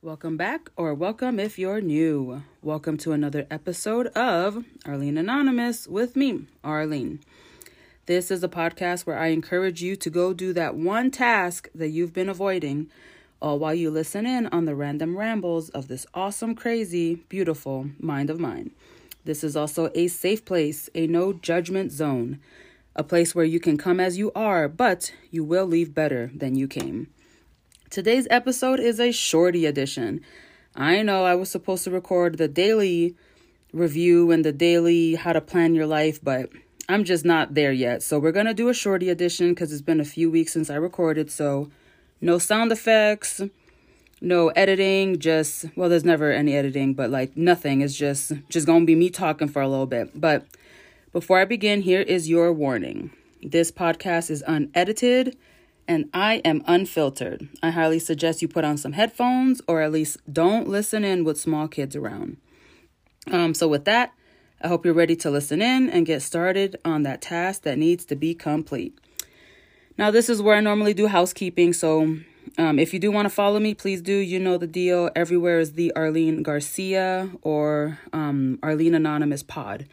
Welcome back, or welcome if you're new. Welcome to another episode of Arlene Anonymous with me, Arlene. This is a podcast where I encourage you to go do that one task that you've been avoiding, all while you listen in on the random rambles of this awesome, crazy, beautiful mind of mine. This is also a safe place, a no-judgment zone, a place where you can come as you are, but you will leave better than you came. Today's episode is a shorty edition. I know I was supposed to record the daily review and the daily how to plan your life, but I'm just not there yet. So we're going to do a shorty edition because it's been a few weeks since I recorded, so no sound effects, no editing, just, well, there's never any editing, but like nothing. It's just going to be me talking for a little bit. But before I begin, here is your warning. This podcast is unedited and I am unfiltered. I highly suggest you put on some headphones or at least don't listen in with small kids around. So with that, I hope you're ready to listen in and get started on that task that needs to be complete. Now, this is where I normally do housekeeping, so if you do want to follow me, please do. You know the deal. Everywhere is the Arlene Garcia or Arlene Anonymous Pod.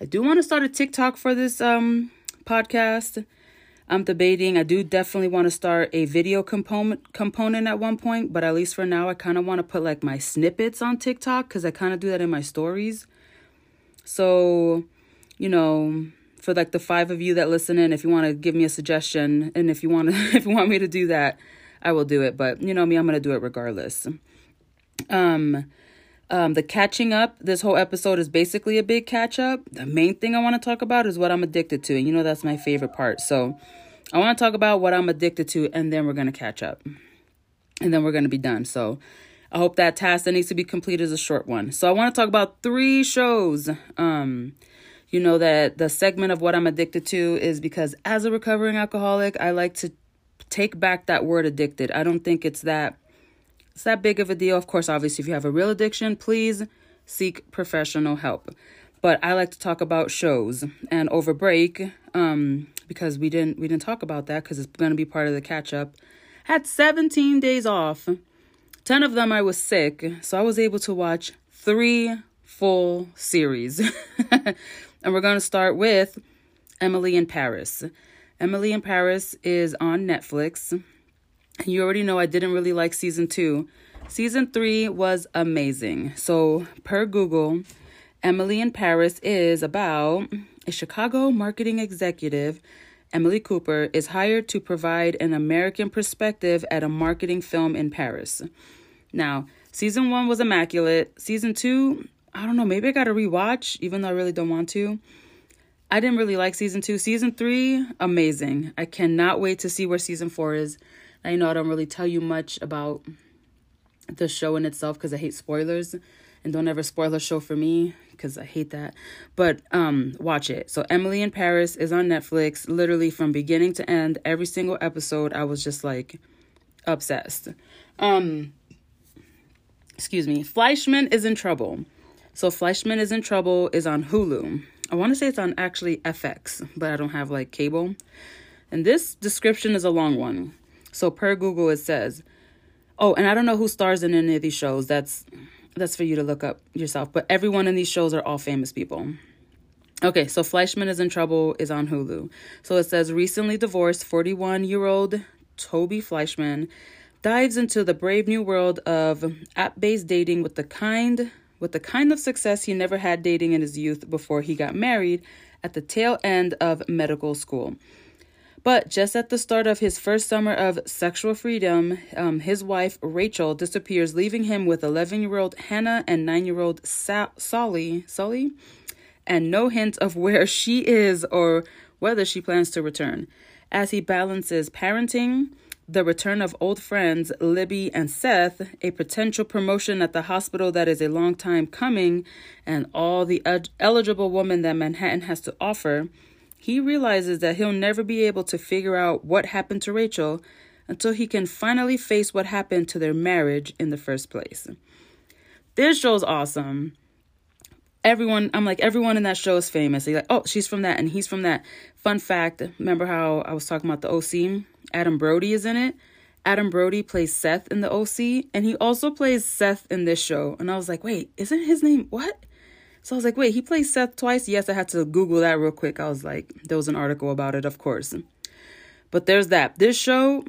I do want to start a TikTok for this podcast. I'm debating. I do definitely want to start a video component at one point, but at least for now, I kind of want to put like my snippets on TikTok because I kind of do that in my stories. So, you know, for like the five of you that listen in, if you want to give me a suggestion and if you want me to do that, I will do it, but you know me, I'm going to do it regardless. The catching up, this whole episode is basically a big catch up. The main thing I want to talk about is what I'm addicted to. And you know, that's my favorite part. So I want to talk about what I'm addicted to, and then we're going to catch up and then we're going to be done. So I hope that task that needs to be completed is a short one. So I want to talk about three shows. You know that the segment of what I'm addicted to is because as a recovering alcoholic, I like to take back that word addicted. I don't think it's that big of a deal. Of course, obviously, if you have a real addiction, please seek professional help. But I like to talk about shows, and over break, because we didn't talk about that because it's going to be part of the catch up. I had 17 days off. 10 of them I was sick, so I was able to watch 3 full series. And we're going to start with Emily in Paris. Emily in Paris is on Netflix. You already know I didn't really like season 2. Season 3 was amazing. So per Google, Emily in Paris is about a Chicago marketing executive. Emily Cooper is hired to provide an American perspective at a marketing film in Paris. Now, season 1 was immaculate. Season 2, I don't know, maybe I got to rewatch, even though I really don't want to. I didn't really like season 2. Season 3, amazing. I cannot wait to see where season 4 is. I know I don't really tell you much about the show in itself because I hate spoilers, and don't ever spoil a show for me because I hate that. But watch it. So Emily in Paris is on Netflix. Literally from beginning to end, every single episode, I was just like obsessed. Excuse me. Fleishman Is in Trouble. So Fleishman Is in Trouble is on Hulu. I want to say it's on actually FX, but I don't have like cable. And this description is a long one. So per Google, it says, oh, and I don't know who stars in any of these shows. That's for you to look up yourself. But everyone in these shows are all famous people. Okay, so Fleishman Is in Trouble is on Hulu. So it says recently divorced 41-year-old Toby Fleishman dives into the brave new world of app-based dating with the kind of success he never had dating in his youth before he got married at the tail end of medical school. But just at the start of his first summer of sexual freedom, his wife, Rachel, disappears, leaving him with 11-year-old Hannah and 9-year-old Sully, and no hint of where she is or whether she plans to return. As he balances parenting, the return of old friends Libby and Seth, a potential promotion at the hospital that is a long time coming, and all the eligible women that Manhattan has to offer, he realizes that he'll never be able to figure out what happened to Rachel until he can finally face what happened to their marriage in the first place. This show's awesome. everyone, I'm like, everyone in that show is famous. They're like, oh, she's from that and he's from that. Fun fact, remember how I was talking about the OC? Adam Brody is in it. Adam Brody plays Seth in the OC, and he also plays Seth in this show. And I was like, wait, isn't his name what? So I was like, wait, he plays Seth twice? Yes, I had to Google that real quick. I was like, there was an article about it, of course. But there's that. This show,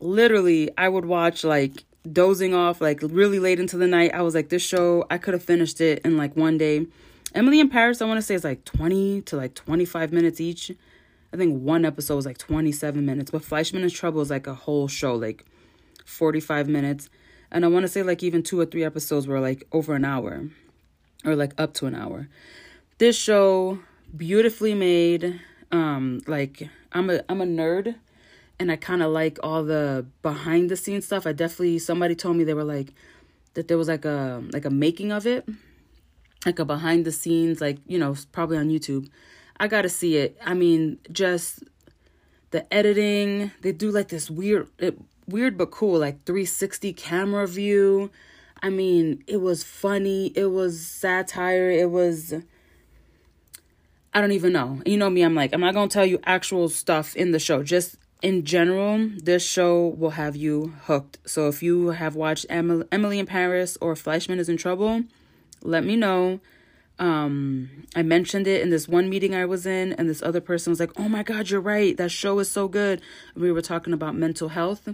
literally, I would watch, like, dozing off, like, really late into the night. I was like, this show, I could have finished it in, like, one day. Emily in Paris, I want to say, is, like, 20 to, like, 25 minutes each. I think one episode was, like, 27 minutes. But Fleishman Is in Trouble is, like, a whole show, like, 45 minutes. And I want to say, like, even 2 or 3 episodes were, like, over an hour. Or, like, up to an hour. This show, beautifully made. Like, I'm a nerd. And I kind of like all the behind the scenes stuff. I definitely, somebody told me they were like, that there was like a making of it, like a behind the scenes, like, you know, probably on YouTube. I got to see it. I mean, just the editing, they do like this weird, but cool, like 360 camera view. I mean, it was funny. It was satire. It was, I don't even know. You know me, I'm like, I'm not going to tell you actual stuff in the show, just in general, this show will have you hooked. So if you have watched Emily in Paris or Fleishman Is in Trouble, let me know. I mentioned it in this one meeting I was in, and this other person was like, oh my God, you're right. That show is so good. We were talking about mental health,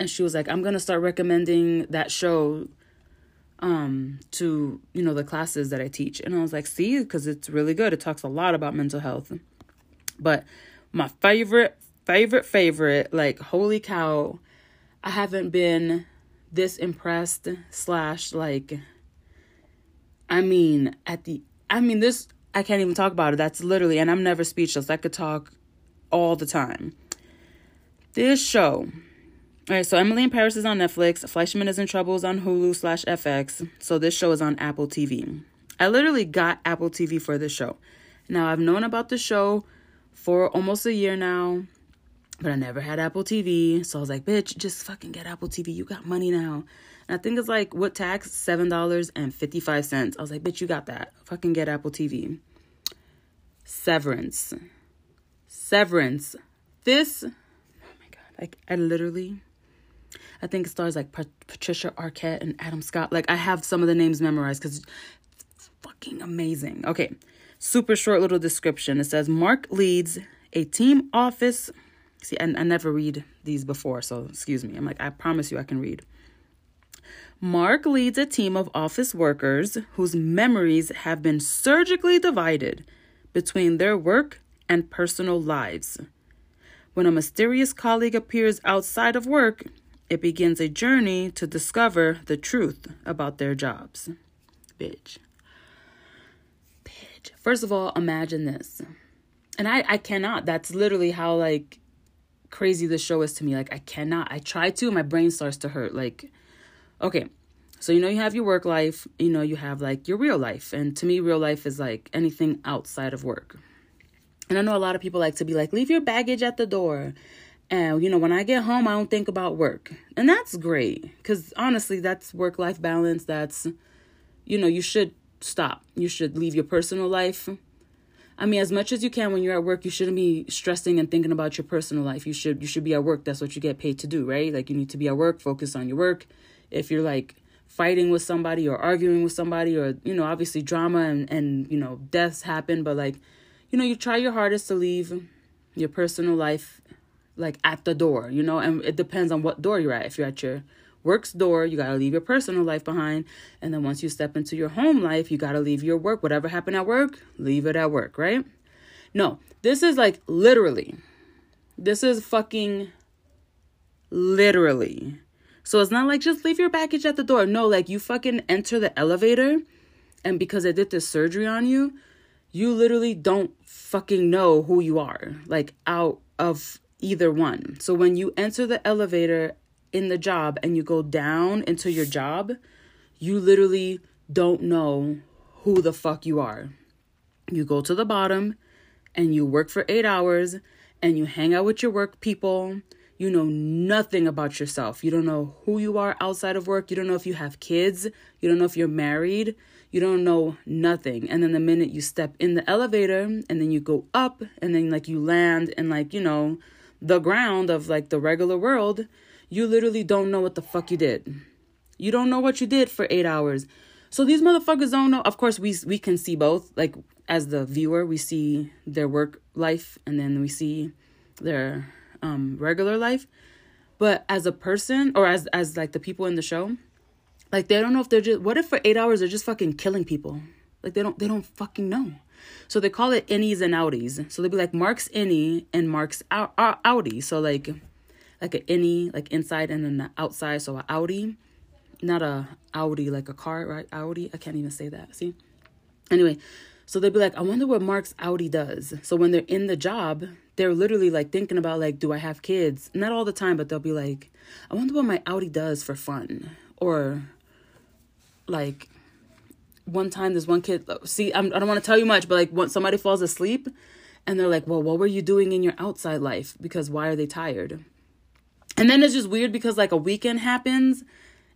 and she was like, I'm going to start recommending that show to, you know, the classes that I teach. And I was like, see, because it's really good. It talks a lot about mental health. But my favorite, like, holy cow, I haven't been this impressed / like, I mean, I can't even talk about it. That's literally, and I'm never speechless. I could talk all the time. This show. All right, so Emily in Paris is on Netflix. Fleishman Is in Trouble is on Hulu / FX. So this show is on Apple TV. I literally got Apple TV for this show. Now, I've known about the show for almost a year now. But I never had Apple TV. So I was like, bitch, just fucking get Apple TV. You got money now. And I think it's like, what tax? $7.55. I was like, bitch, you got that. Fucking get Apple TV. Severance. This, oh my God. Like, I think it stars like Patricia Arquette and Adam Scott. Like, I have some of the names memorized because it's fucking amazing. Okay. Super short little description. It says, Mark leads a team office. See, and I never read these before, so excuse me. I'm like, I promise you I can read. Mark leads a team of office workers whose memories have been surgically divided between their work and personal lives. When a mysterious colleague appears outside of work, it begins a journey to discover the truth about their jobs. Bitch. First of all, imagine this. And I cannot. That's literally how, like, crazy this show is to me. Like, I cannot. I try to, my brain starts to hurt. Like, okay, so, you know, you have your work life, you know, you have like your real life, and to me, real life is like anything outside of work. And I know a lot of people like to be like, leave your baggage at the door, and, you know, when I get home, I don't think about work. And that's great, because honestly, that's work-life balance. That's, you know, you should stop. You should leave your personal life. I mean, as much as you can when you're at work, you shouldn't be stressing and thinking about your personal life. You should be at work. That's what you get paid to do, right? Like, you need to be at work, focus on your work. If you're, like, fighting with somebody or arguing with somebody or, you know, obviously drama and you know, deaths happen. But, like, you know, you try your hardest to leave your personal life, like, at the door, you know? And it depends on what door you're at. If you're at your work's door, you got to leave your personal life behind. And then once you step into your home life, you got to leave your work. Whatever happened at work, leave it at work, right? No, this is like literally. This is fucking literally. So it's not like just leave your package at the door. No, like, you fucking enter the elevator, and because they did this surgery on you, you literally don't fucking know who you are, like, out of either one. So when you enter the elevator in the job and you go down into your job, you literally don't know who the fuck you are. You go to the bottom and you work for 8 hours and you hang out with your work people. You know nothing about yourself. You don't know who you are outside of work. You don't know if you have kids. You don't know if you're married. You don't know nothing. And then the minute you step in the elevator and then you go up and then like you land and like, you know, the ground of like the regular world, you literally don't know what the fuck you did. You don't know what you did for 8 hours. So these motherfuckers don't know. Of course, we can see both. Like as the viewer, we see their work life and then we see their regular life. But as a person or as like the people in the show, like they don't know if they're just, what if for 8 hours they're just fucking killing people? Like they don't fucking know. So they call it innies and outies. So they'd be like Mark's innie and Mark's outie. So like an innie, like inside and then outside. So an outie. Not a Audi, like a car, right? Audi. I can't even say that. See? Anyway, so they'd be like, I wonder what Mark's Audi does. So when they're in the job, they're literally like thinking about like, do I have kids? Not all the time, but they'll be like, I wonder what my Audi does for fun. Or like one time there's one kid, see, I don't want to tell you much, but like when somebody falls asleep and they're like, well, what were you doing in your outside life? Because why are they tired? And then it's just weird because like a weekend happens.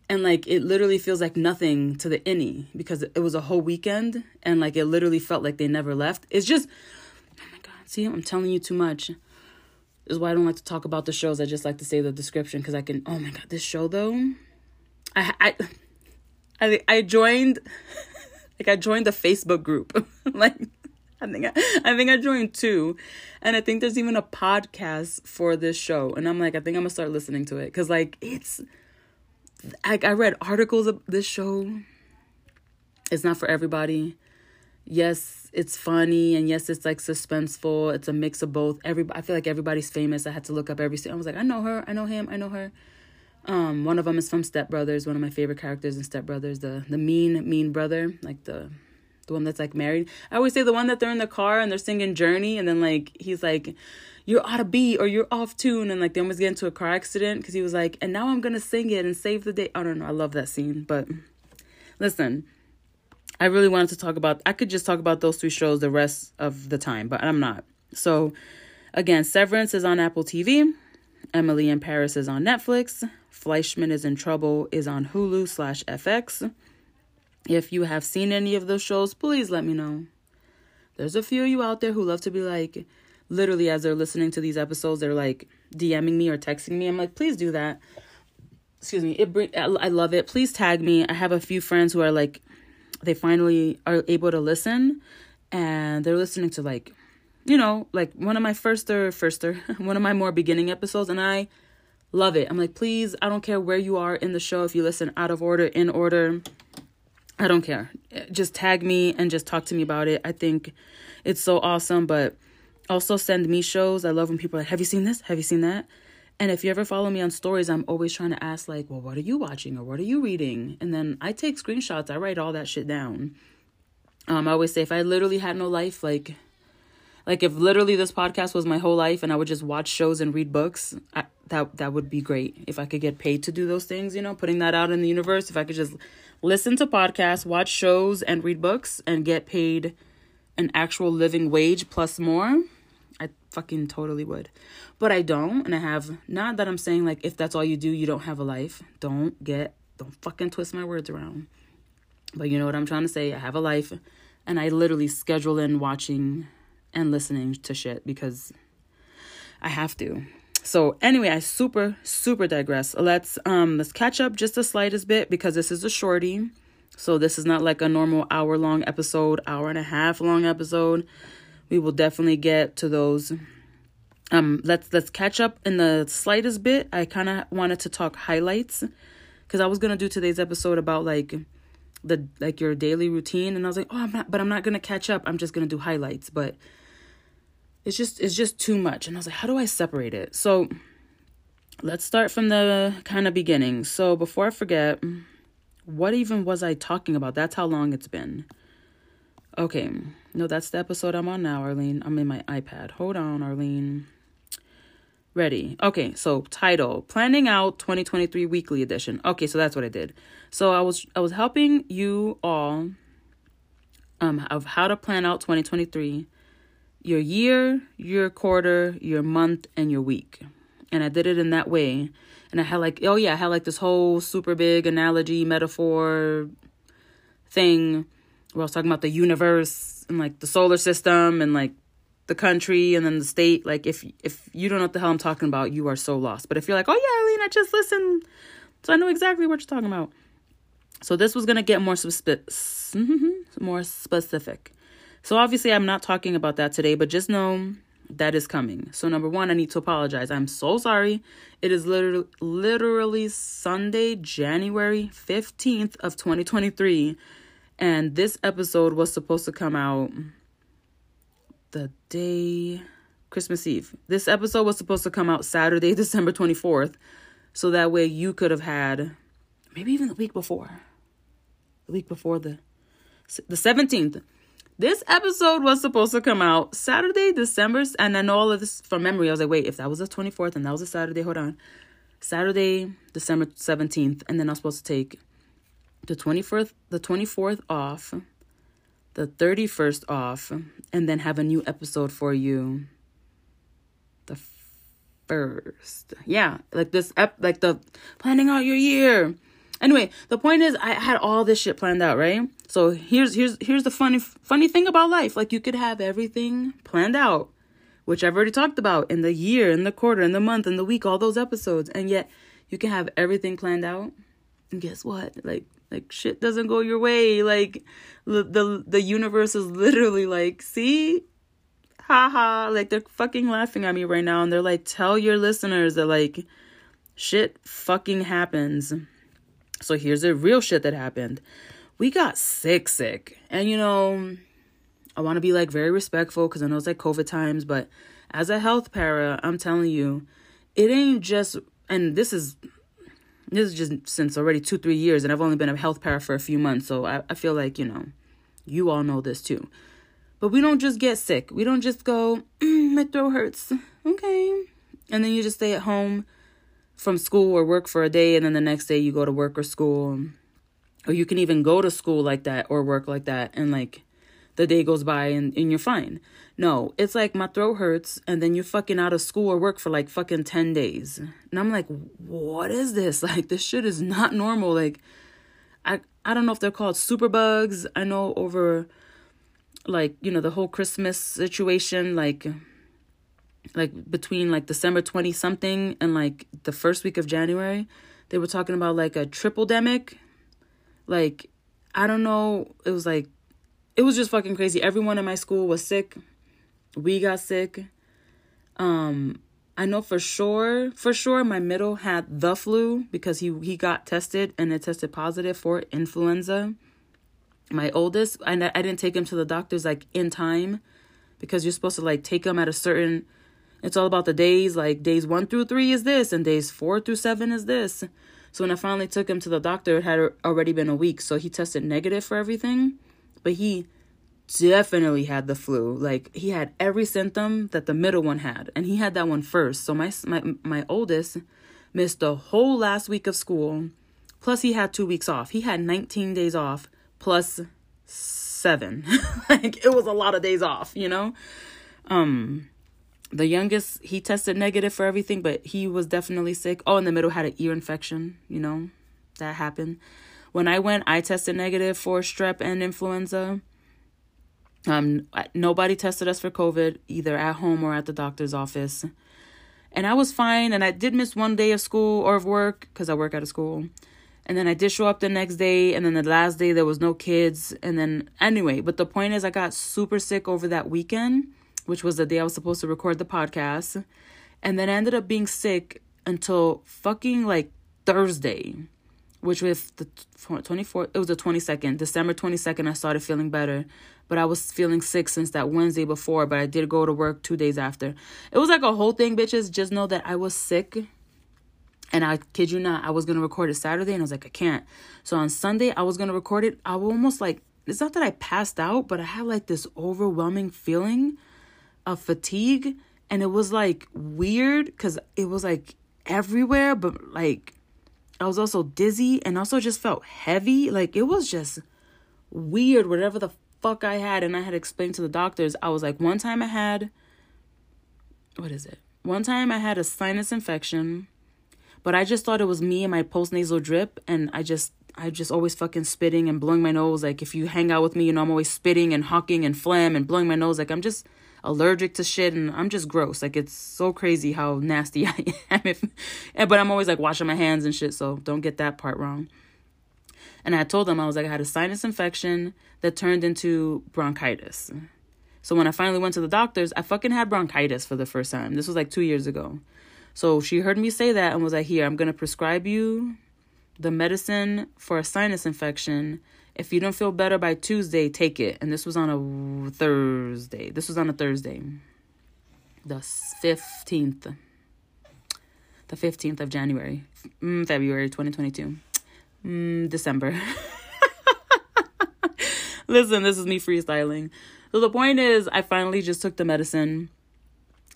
And, like, it literally feels like nothing to the innie because it was a whole weekend. And, like, it literally felt like they never left. It's just, oh, my God. See, I'm telling you too much. This is why I don't like to talk about the shows. I just like to say the description because I can, oh, my God. This show, though, I joined, like, I joined a Facebook group. Like, I think I joined two. And I think there's even a podcast for this show. And I'm like, I think I'm going to start listening to it because, like, it's... I read articles of this show. It's not for everybody. Yes, it's funny. And yes, it's like suspenseful. It's a mix of both. I feel like everybody's famous. I had to look up I was like, I know her. I know him. I know her. One of them is from Step Brothers. One of my favorite characters in Step Brothers. The mean brother. Like the one that's like married. I always say the one that they're in the car and they're singing Journey. And then like, he's like, you're out of beat or you're off tune. And like, they almost get into a car accident. Cause he was like, and now I'm going to sing it and save the day. I don't know. I love that scene, but listen, I really wanted to talk about, I could just talk about those three shows the rest of the time, but I'm not. So again, Severance is on Apple TV. Emily in Paris is on Netflix. Fleishman Is in Trouble is on Hulu/FX. If you have seen any of those shows, please let me know. There's a few of you out there who love to be like, literally as they're listening to these episodes, they're like DMing me or texting me. I'm like, please do that. Excuse me. I love it. Please tag me. I have a few friends who are like, they finally are able to listen and they're listening to like, you know, like one of my one of my more beginning episodes. And I love it. I'm like, please, I don't care where you are in the show. If you listen out of order, in order, I don't care. Just tag me and just talk to me about it. I think it's so awesome, but also send me shows. I love when people are like, have you seen this? Have you seen that? And if you ever follow me on stories, I'm always trying to ask like, well, what are you watching or what are you reading? And then I take screenshots. I write all that shit down. I always say if I literally had no life, like if literally this podcast was my whole life and I would just watch shows and read books, that would be great if I could get paid to do those things, you know, putting that out in the universe. If I could just listen to podcasts, watch shows and read books and get paid an actual living wage plus more, I fucking totally would. But I don't. And I have, not that I'm saying like, if that's all you do, you don't have a life. Don't fucking twist my words around. But you know what I'm trying to say? I have a life and I literally schedule in watching and listening to shit because I have to. So anyway, I super, super digress. Let's catch up just the slightest bit because this is a shorty. So this is not like a normal hour-long episode, hour-and-a-half-long episode. We will definitely get to those. Let's catch up in the slightest bit. I kind of wanted to talk highlights because I was going to do today's episode about like your daily routine. And I was like, oh, I'm not going to catch up. I'm just going to do highlights. But It's just too much. And I was like, how do I separate it? So let's start from the kind of beginning. So before I forget, what even was I talking about? That's how long it's been. Okay. No, that's the episode I'm on now, Arlene. I'm in my iPad. Hold on, Arlene. Ready. Okay. So title, Planning Out 2023 Weekly Edition. Okay. So that's what I did. So I was helping you all of how to plan out 2023. Your year, your quarter, your month, and your week. And I did it in that way. And I had like, oh yeah, I had like this whole super big analogy, metaphor thing we're also talking about the universe and like the solar system and like the country and then the state. Like if you don't know what the hell I'm talking about, you are so lost. But if you're like, oh yeah, Arlene, I just listened, so I know exactly what you're talking about. So this was going to get more specific. So obviously I'm not talking about that today, but just know that is coming. So number one, I need to apologize. I'm so sorry. It is literally Sunday, January 15th of 2023. And this episode was supposed to come out the day Christmas Eve. This episode was supposed to come out Saturday, December 24th. So that way you could have had maybe even the week before the 17th. This episode was supposed to come out Saturday, December, and I know all of this from memory. I was like, wait, if that was the 24th and that was a Saturday, hold on. Saturday, December 17th, and then I was supposed to take the 24th off, the 31st off, and then have a new episode for you the first. Yeah, like this, like the planning out your year. Anyway, the point is I had all this shit planned out, right? So here's the funny thing about life. Like you could have everything planned out, which I've already talked about in the year, in the quarter, in the month, in the week, all those episodes. And yet you can have everything planned out. And guess what? Like shit doesn't go your way. Like the universe is literally like, see? Haha. Like they're fucking laughing at me right now. And they're like, tell your listeners that like shit fucking happens. So here's the real shit that happened. We got sick. And, you know, I want to be, like, very respectful because I know it's, like, COVID times. But as a health para, I'm telling you, it ain't just, and this is just since already 2-3 years. And I've only been a health para for a few months. So I feel like, you know, you all know this, too. But we don't just get sick. We don't just go, my throat hurts. Okay. And then you just stay at home from school or work for a day, and then the next day you go to work or school, or you can even go to school like that or work like that, and like the day goes by and you're fine. No, it's like my throat hurts, and then you're fucking out of school or work for like fucking 10 days. And I'm like, what is this? Like this shit is not normal. Like I don't know if they're called superbugs. I know over like, you know, the whole Christmas situation, like between like December 20 something and like the first week of January, they were talking about like a tripledemic. Like, I don't know. It was just fucking crazy. Everyone in my school was sick. We got sick. I know for sure my middle had the flu because he got tested and it tested positive for influenza. My oldest, I didn't take him to the doctors like in time because you're supposed to like take him at a certain, it's all about the days, like days 1 through 3 is this and days 4 through 7 is this. So when I finally took him to the doctor, it had already been a week. So he tested negative for everything, but he definitely had the flu. Like he had every symptom that the middle one had, and he had that one first. So my oldest missed the whole last week of school. Plus he had 2 weeks off. He had 19 days off plus 7. Like it was a lot of days off, you know? The youngest, he tested negative for everything, but he was definitely sick. Oh, and the middle had an ear infection, you know, that happened. When I went, I tested negative for strep and influenza. Nobody tested us for COVID, either at home or at the doctor's office. And I was fine, and I did miss one day of school or of work, because I work out of school. And then I did show up the next day, and then the last day there was no kids. And then, anyway, but the point is I got super sick over that weekend, which was the day I was supposed to record the podcast. And then I ended up being sick until fucking like Thursday, which was the 24th. It was the 22nd, December 22nd. I started feeling better, but I was feeling sick since that Wednesday before, but I did go to work 2 days after. It was like a whole thing, bitches. Just know that I was sick. And I kid you not, I was going to record it Saturday and I was like, I can't. So on Sunday, I was going to record it. I was almost like, it's not that I passed out, but I had like this overwhelming feeling of fatigue, and it was like weird because it was like everywhere, but like I was also dizzy and also just felt heavy. Like it was just weird, whatever the fuck I had. And I had explained to the doctors, I was like, one time I had a sinus infection, but I just thought it was me and my post nasal drip, and I just I just always fucking spitting and blowing my nose. Like, if you hang out with me, you know, I'm always spitting and hawking and phlegm and blowing my nose. Like, I'm just allergic to shit and I'm just gross. Like, it's so crazy how nasty I am. But I'm always, like, washing my hands and shit, so don't get that part wrong. And I told them, I was like, I had a sinus infection that turned into bronchitis. So when I finally went to the doctors, I fucking had bronchitis for the first time. This was, like, 2 years ago. So she heard me say that and was like, here, I'm going to prescribe you the medicine for a sinus infection. If you don't feel better by Tuesday, take it. And this was on a Thursday. This was on a Thursday, the 15th. The 15th of January. February 2022. December. Listen, this is me freestyling. So the point is, I finally just took the medicine.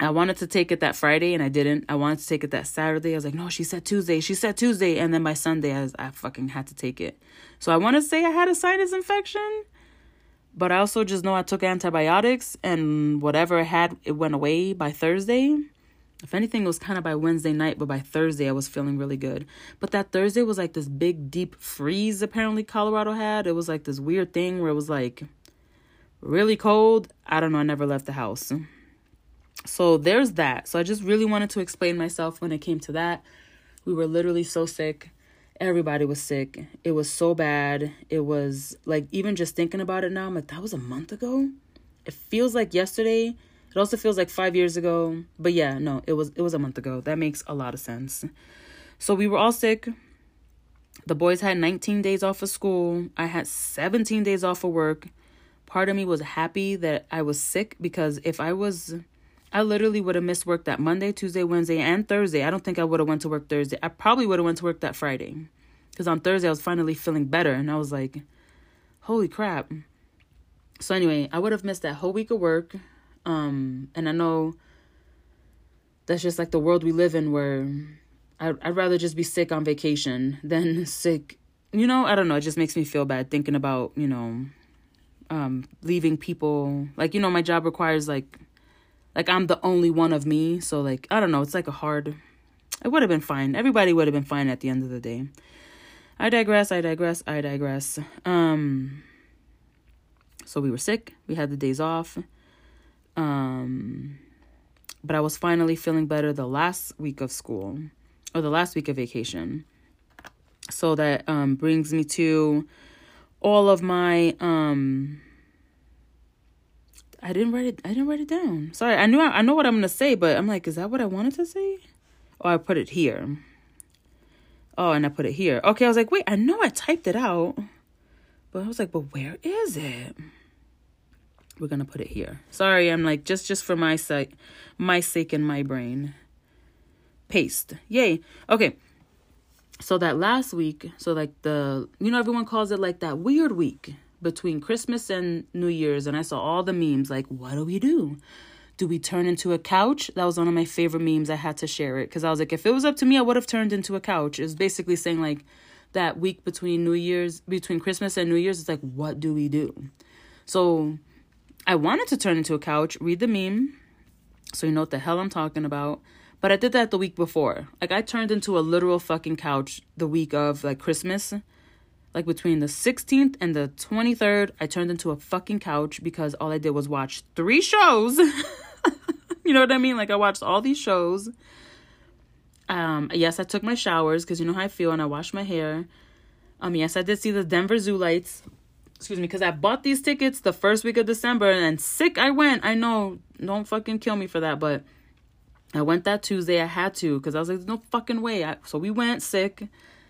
I wanted to take it that Friday, and I didn't. I wanted to take it that Saturday. I was like, no, she said Tuesday. She said Tuesday. And then by Sunday, I fucking had to take it. So I want to say I had a sinus infection, but I also just know I took antibiotics, and whatever I had, it went away by Thursday. If anything, it was kind of by Wednesday night, but by Thursday, I was feeling really good. But that Thursday was like this big, deep freeze apparently Colorado had. It was like this weird thing where it was like really cold. I don't know. I never left the house. So there's that. So I just really wanted to explain myself when it came to that. We were literally so sick. Everybody was sick. It was so bad. It was like, even just thinking about it now, I'm like, that was a month ago. It feels like yesterday. It also feels like 5 years ago. But yeah, no, it was a month ago. That makes a lot of sense. So we were all sick. The boys had 19 days off of school. I had 17 days off of work. Part of me was happy that I was sick, because if I literally would have missed work that Monday, Tuesday, Wednesday, and Thursday. I don't think I would have went to work Thursday. I probably would have went to work that Friday, because on Thursday I was finally feeling better, and I was like, holy crap. So anyway, I would have missed that whole week of work. And I know that's just like the world we live in, where I'd rather just be sick on vacation than sick. You know, I don't know. It just makes me feel bad thinking about, you know, leaving people. Like, you know, my job requires like I'm the only one of me. So like, I don't know. It's like a hard, it would have been fine. Everybody would have been fine at the end of the day. I digress. So we were sick. We had the days off. But I was finally feeling better the last week of school, or the last week of vacation. So that, brings me to all of my, I didn't write it down. Sorry. I know what I'm going to say, but I'm like, is that what I wanted to say? Oh, I put it here. Oh, and I put it here. Okay. I was like, wait, I know I typed it out, but I was like, but where is it? We're going to put it here. Sorry. I'm like, just for my sake and my brain. Paste. Yay. Okay. So that last week, so like the, you know, everyone calls it like that weird week between Christmas and New Year's, and I saw all the memes like, what do? Do we turn into a couch? That was one of my favorite memes. I had to share it, because I was like, if it was up to me, I would have turned into a couch. It was basically saying like that week between Christmas and New Year's, it's like, what do we do? So I wanted to turn into a couch, read the meme, so you know what the hell I'm talking about. But I did that the week before. Like, I turned into a literal fucking couch the week of like Christmas. Like, between the 16th and the 23rd, I turned into a fucking couch, because all I did was watch 3 shows. You know what I mean? Like, I watched all these shows. Yes, I took my showers, because you know how I feel, and I washed my hair. Yes, I did see the Denver Zoo Lights. Excuse me, because I bought these tickets the first week of December, and sick I went. I know, don't fucking kill me for that, but I went that Tuesday. I had to, because I was like, there's no fucking way. So we went sick,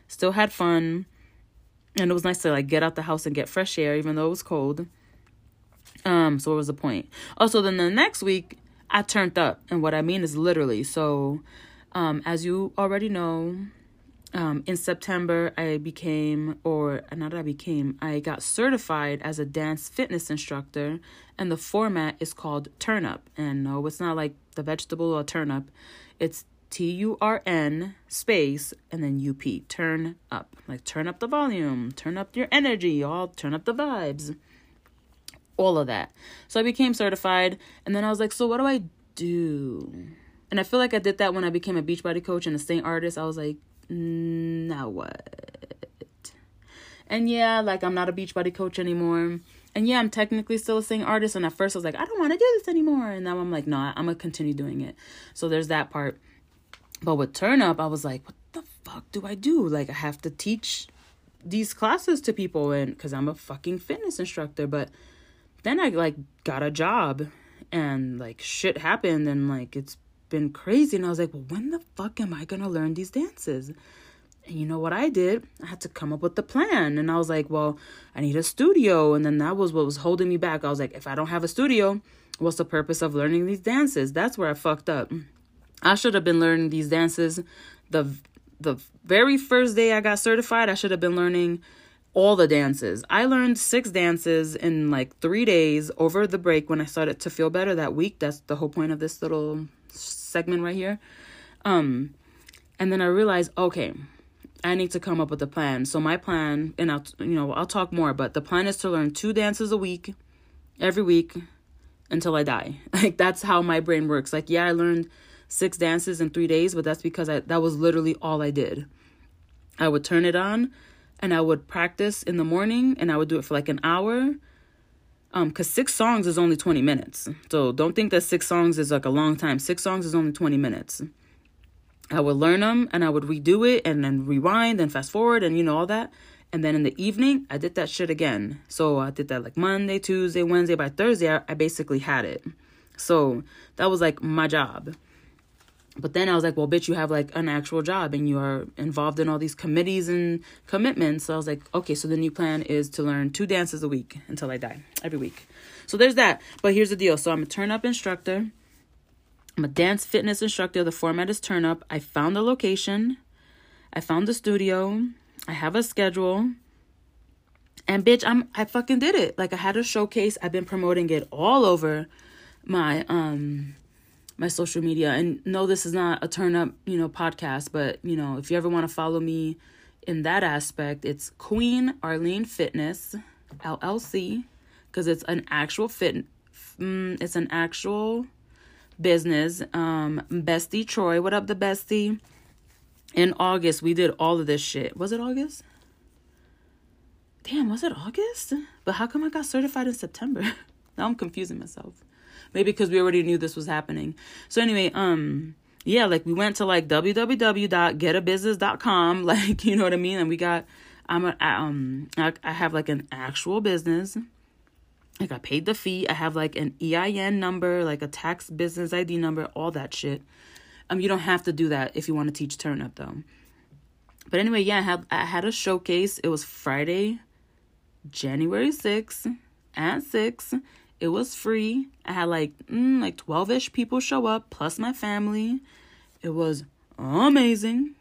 still had fun. And it was nice to like get out the house and get fresh air, even though it was cold. So what was the point? Also, then the next week I turned up, and what I mean is literally. So, as you already know, in September I got certified as a dance fitness instructor, and the format is called Turn Up. And no, it's not like the vegetable or turn up. It's TURN space and then UP, turn up. Like, turn up the volume, turn up your energy, y'all, turn up the vibes, all of that. So I became certified, and then I was like, so what do I do? And I feel like I did that when I became a Beachbody coach and a Saint artist. I was like, now what? And yeah, like, I'm not a Beachbody coach anymore. And yeah, I'm technically still a singing artist. And at first I was like, I don't want to do this anymore. And now I'm like, no, I'm going to continue doing it. So there's that part. But with Turn Up, I was like, what the fuck do I do? Like, I have to teach these classes to people, and because I'm a fucking fitness instructor. But then I, like, got a job, and, like, shit happened, and, like, it's been crazy. And I was like, well, when the fuck am I going to learn these dances? And you know what I did? I had to come up with the plan. And I was like, well, I need a studio. And then that was what was holding me back. I was like, if I don't have a studio, what's the purpose of learning these dances? That's where I fucked up. I should have been learning these dances the very first day I got certified. I should have been learning all the dances. I learned 6 dances in like 3 days over the break when I started to feel better that week. That's the whole point of this little segment right here. And then I realized, okay, I need to come up with a plan. So my plan, and I'll talk more, but the plan is to learn 2 dances a week, every week, until I die. Like, that's how my brain works. Like, yeah, I learned 6 dances in 3 days, but that's because that was literally all I did. I would turn it on, and I would practice in the morning, and I would do it for like an hour. Because 6 songs is only 20 minutes. So don't think that 6 songs is like a long time. 6 songs is only 20 minutes. I would learn them, and I would redo it, and then rewind and fast forward, and all that. And then in the evening, I did that shit again. So I did that like Monday, Tuesday, Wednesday. By Thursday, I basically had it. So that was like my job. But then I was like, well, bitch, you have like an actual job, and you are involved in all these committees and commitments. So I was like, okay, so the new plan is to learn 2 dances a week until I die, every week. So there's that. But here's the deal. So I'm a Turn Up instructor. I'm a dance fitness instructor. The format is Turn Up. I found a location. I found the studio. I have a schedule. And bitch, I fucking did it. Like, I had a showcase. I've been promoting it all over my my social media. And no, this is not a Turn Up, podcast, but if you ever want to follow me in that aspect, it's Queen Arlene Fitness LLC, because it's an actual business. Bestie Troy, what up, the bestie? In August, we did all of this shit. Was it August? Damn, was it August? But how come I got certified in September? Now I'm confusing myself. Maybe because we already knew this was happening. So anyway, yeah, like, we went to like www.getabusiness.com, like, you know what I mean? And we got, I have like an actual business. Like, I paid the fee. I have like an EIN number, like a tax business ID number, all that shit. You don't have to do that if you want to teach Turn Up though. But anyway, yeah, I had a showcase. It was Friday, January 6th at 6. It was free. I had like 12-ish people show up, plus my family. It was amazing.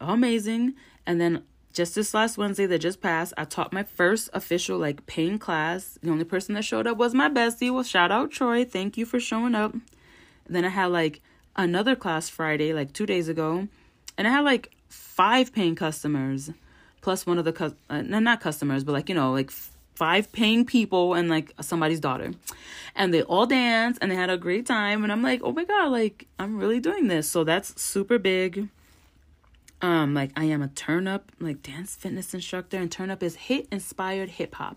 Amazing. And then just this last Wednesday that just passed, I taught my first official, like, paying class. The only person that showed up was my bestie. Well, shout out Troy. Thank you for showing up. And then I had, like, another class Friday, like, 2 days ago. And I had, like, 5 paying customers, plus one of the, not customers, but, like, 5 paying people and like somebody's daughter, and they all danced and they had a great time. And I'm like, oh my God, like, I'm really doing this. So that's super big. Like, I am a Turn Up, like, dance fitness instructor, and Turn Up is HIIT inspired hip hop.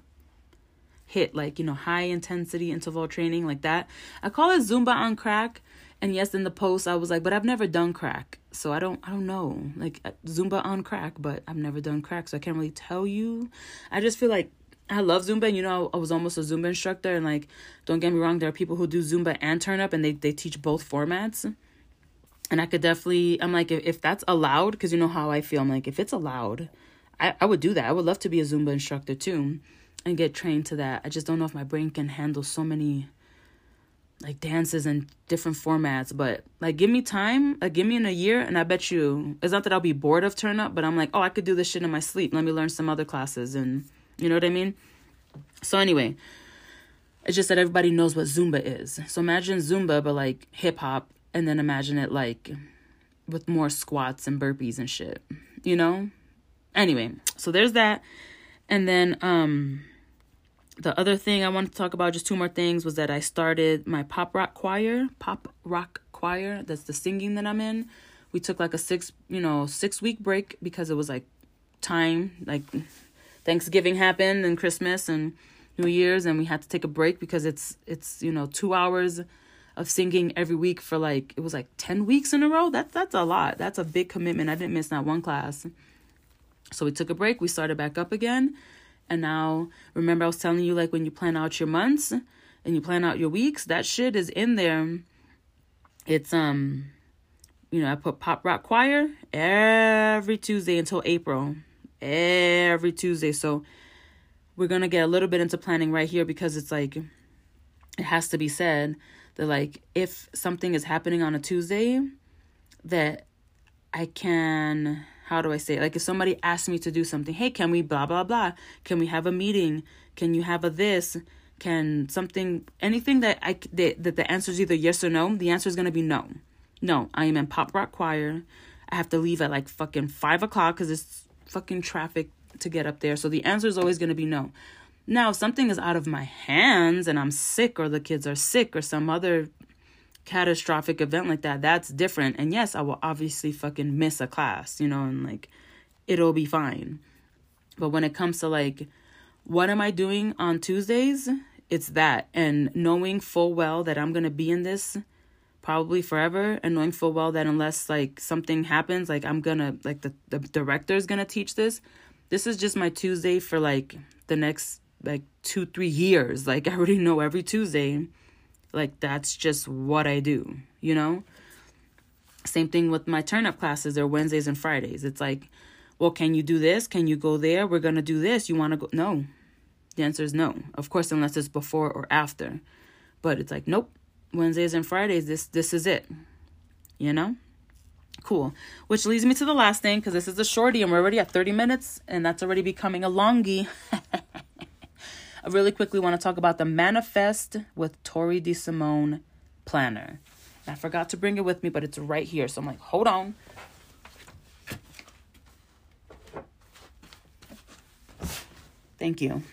HIIT, like, high intensity interval training, like that. I call it Zumba on crack. And yes, in the post I was like, but I've never done crack. So I don't know, like, Zumba on crack, but I've never done crack. So I can't really tell you. I just feel like I love Zumba, and I was almost a Zumba instructor, and, like, don't get me wrong, there are people who do Zumba and Turn Up, and they teach both formats, and I could definitely, I'm like, if that's allowed, because you know how I feel, I'm like, if it's allowed, I would do that. I would love to be a Zumba instructor, too, and get trained to that. I just don't know if my brain can handle so many, like, dances and different formats, but, like, give me time, like, give me in a year, and I bet you, it's not that I'll be bored of Turn Up, but I'm like, oh, I could do this shit in my sleep, let me learn some other classes, and you know what I mean? So anyway, it's just that everybody knows what Zumba is. So imagine Zumba, but like hip hop, and then imagine it like with more squats and burpees and shit, Anyway, so there's that. And then the other thing I wanted to talk about, just 2 more things, was that I started my pop rock choir. That's the singing that I'm in. We took like a 6-week break because it was like time, like Thanksgiving happened and Christmas and New Year's, and we had to take a break because it's 2 hours of singing every week for it was 10 weeks in a row. That's a lot. That's a big commitment. I didn't miss not one class. So we took a break. We started back up again. And now, remember I was telling you, when you plan out your months and you plan out your weeks, that shit is in there. It's, I put pop rock choir every Tuesday until April. Every Tuesday. So we're going to get a little bit into planning right here because it's it has to be said that if something is happening on a Tuesday that I can, how do I say it? If somebody asks me to do something, hey, can we blah, blah, blah? Can we have a meeting? Can you have a this? Can something, anything that the answer is either yes or no, the answer is going to be no. No, I am in pop rock choir. I have to leave at fucking 5 o'clock because it's fucking traffic to get up there. So the answer is always going to be no. Now, if something is out of my hands and I'm sick or the kids are sick or some other catastrophic event like that, that's different. And yes, I will obviously fucking miss a class, and it'll be fine. But when it comes to what am I doing on Tuesdays? It's that. And knowing full well that I'm going to be in this probably forever, and knowing full well that unless something happens, I'm going to, the director is going to teach this. This is just my Tuesday for the next 2-3 years. I already know every Tuesday, that's just what I do, Same thing with my turn up classes. They're Wednesdays and Fridays. It's well, can you do this? Can you go there? We're going to do this. You want to go? No. The answer is no. Of course, unless it's before or after. But it's nope. Wednesdays and Fridays, this is it, Cool. Which leads me to the last thing, because this is a shorty and we're already at 30 minutes and that's already becoming a longie. I really quickly want to talk about the Manifest with Tori DeSimone planner. And I forgot to bring it with me, but it's right here. So I'm hold on. Thank you.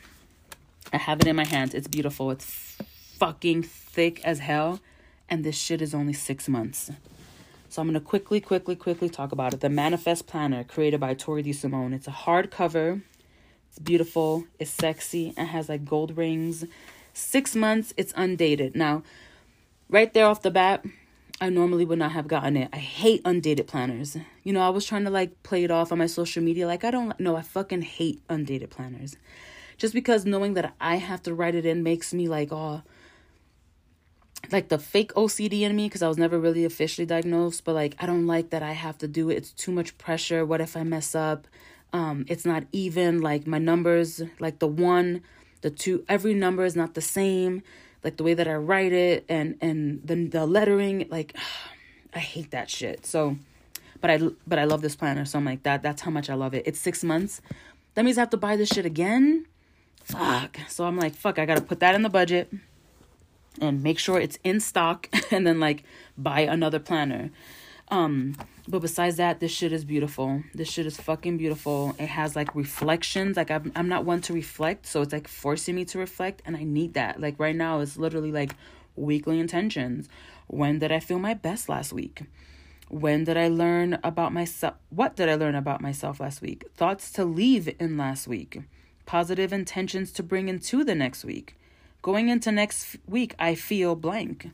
I have it in my hands. It's beautiful. It's fucking thick as hell. And this shit is only 6 months. So I'm going to quickly talk about it. The Manifest Planner, created by Tori DeSimone. It's a hardcover. It's beautiful. It's sexy. It has gold rings. 6 months. It's undated. Now, right there off the bat, I normally would not have gotten it. I hate undated planners. I was trying to play it off on my social media. I fucking hate undated planners. Just because knowing that I have to write it in makes me the fake OCD in me, because I was never really officially diagnosed, but I don't like that I have to do it. It's too much pressure. What if I mess up? It's not even, my numbers, the one, the two, every number is not the same, the way that I write it, and the lettering, I hate that shit. So, but I love this planner, so I'm that's how much I love it. It's 6 months. That means I have to buy this shit again. Fuck. So I'm fuck, I gotta put that in the budget and make sure it's in stock, and then buy another planner. But besides that, this shit is beautiful. This shit is fucking beautiful. It has reflections. I'm not one to reflect, so it's forcing me to reflect, and I need that. Right now, it's literally weekly intentions. When did I feel my best last week? When did I learn about myself? What did I learn about myself last week? Thoughts to leave in last week. Positive intentions to bring into the next week. Going into next week, I feel blank.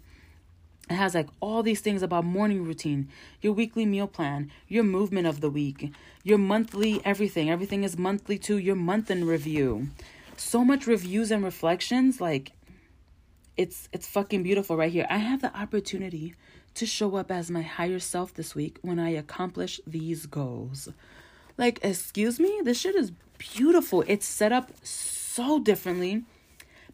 It has all these things about morning routine, your weekly meal plan, your movement of the week, your monthly everything. Everything is monthly too, your month in review. So much reviews and reflections, it's fucking beautiful right here. I have the opportunity to show up as my higher self this week when I accomplish these goals. Excuse me? This shit is beautiful. It's set up so differently.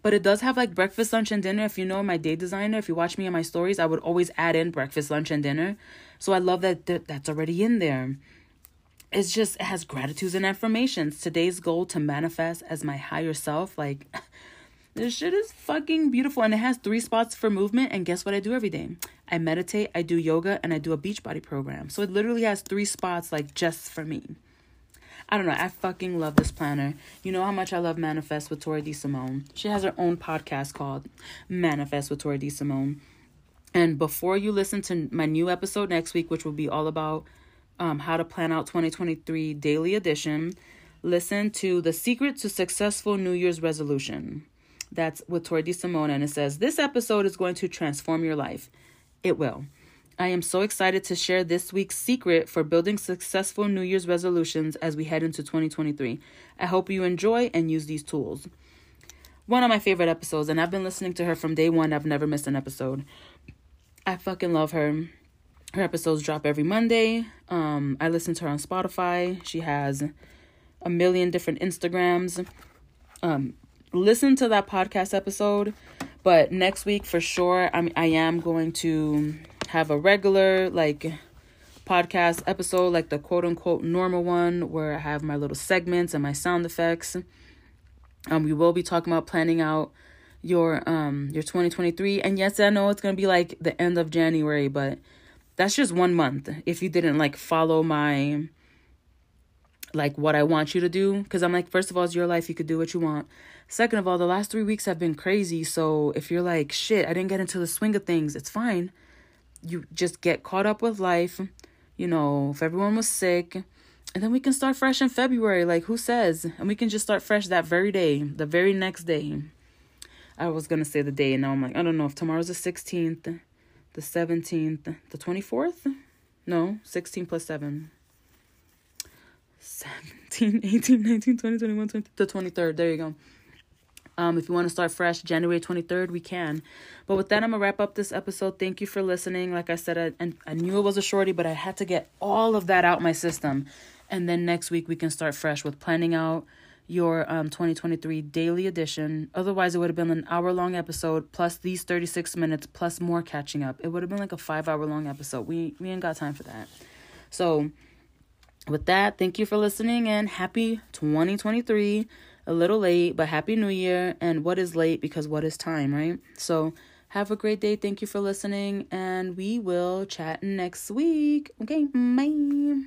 But it does have breakfast, lunch, and dinner. If you know my Day Designer, if you watch me in my stories, I would always add in breakfast, lunch, and dinner. So I love that that's already in there. It's just, it has gratitudes and affirmations. Today's goal to manifest as my higher self. This shit is fucking beautiful. And it has 3 spots for movement. And guess what I do every day? I meditate, I do yoga, and I do a Beachbody program. So it literally has 3 spots just for me. I don't know. I fucking love this planner. You know how much I love Manifest with Tori DeSimone. She has her own podcast called Manifest with Tori DeSimone. And before you listen to my new episode next week, which will be all about how to plan out 2023 daily edition, listen to The Secret to Successful New Year's Resolution. That's with Tori DeSimone, and it says, this episode is going to transform your life. It will. I am so excited to share this week's secret for building successful New Year's resolutions as we head into 2023. I hope you enjoy and use these tools. One of my favorite episodes, and I've been listening to her from day one. I've never missed an episode. I fucking love her. Her episodes drop every Monday. I listen to her on Spotify. She has a million different Instagrams. Listen to that podcast episode. But next week, for sure, I am going to have a regular podcast episode, like the quote unquote normal one, where I have my little segments and my sound effects. We will be talking about planning out your 2023. And yes, I know it's going to be like the end of January, but that's just 1 month. If you didn't follow my, what I want you to do, because I'm first of all, it's your life. You could do what you want. Second of all, the last 3 weeks have been crazy. So if you're like, shit, I didn't get into the swing of things, it's fine. You just get caught up with life. You know, if everyone was sick, and then we can start fresh in February. Who says? And we can just start fresh that very day, the very next day. I was going to say the day, and now I'm I don't know if tomorrow's the 16th, the 17th, the 24th. No, 16 plus 7. 17, 18, 19, 20, 21, 22, the 23rd. There you go. If you want to start fresh, January 23rd, we can. But with that, I'm going to wrap up this episode. Thank you for listening. Like I said, I knew it was a shorty, but I had to get all of that out my system. And then next week, we can start fresh with planning out your 2023 daily edition. Otherwise, it would have been an hour-long episode, plus these 36 minutes, plus more catching up. It would have been a 5-hour-long episode. We ain't got time for that. So with that, thank you for listening, and happy 2023. A little late, but happy new year. And what is late? Because what is time, right? So have a great day. Thank you for listening, and we will chat next week. Okay, bye.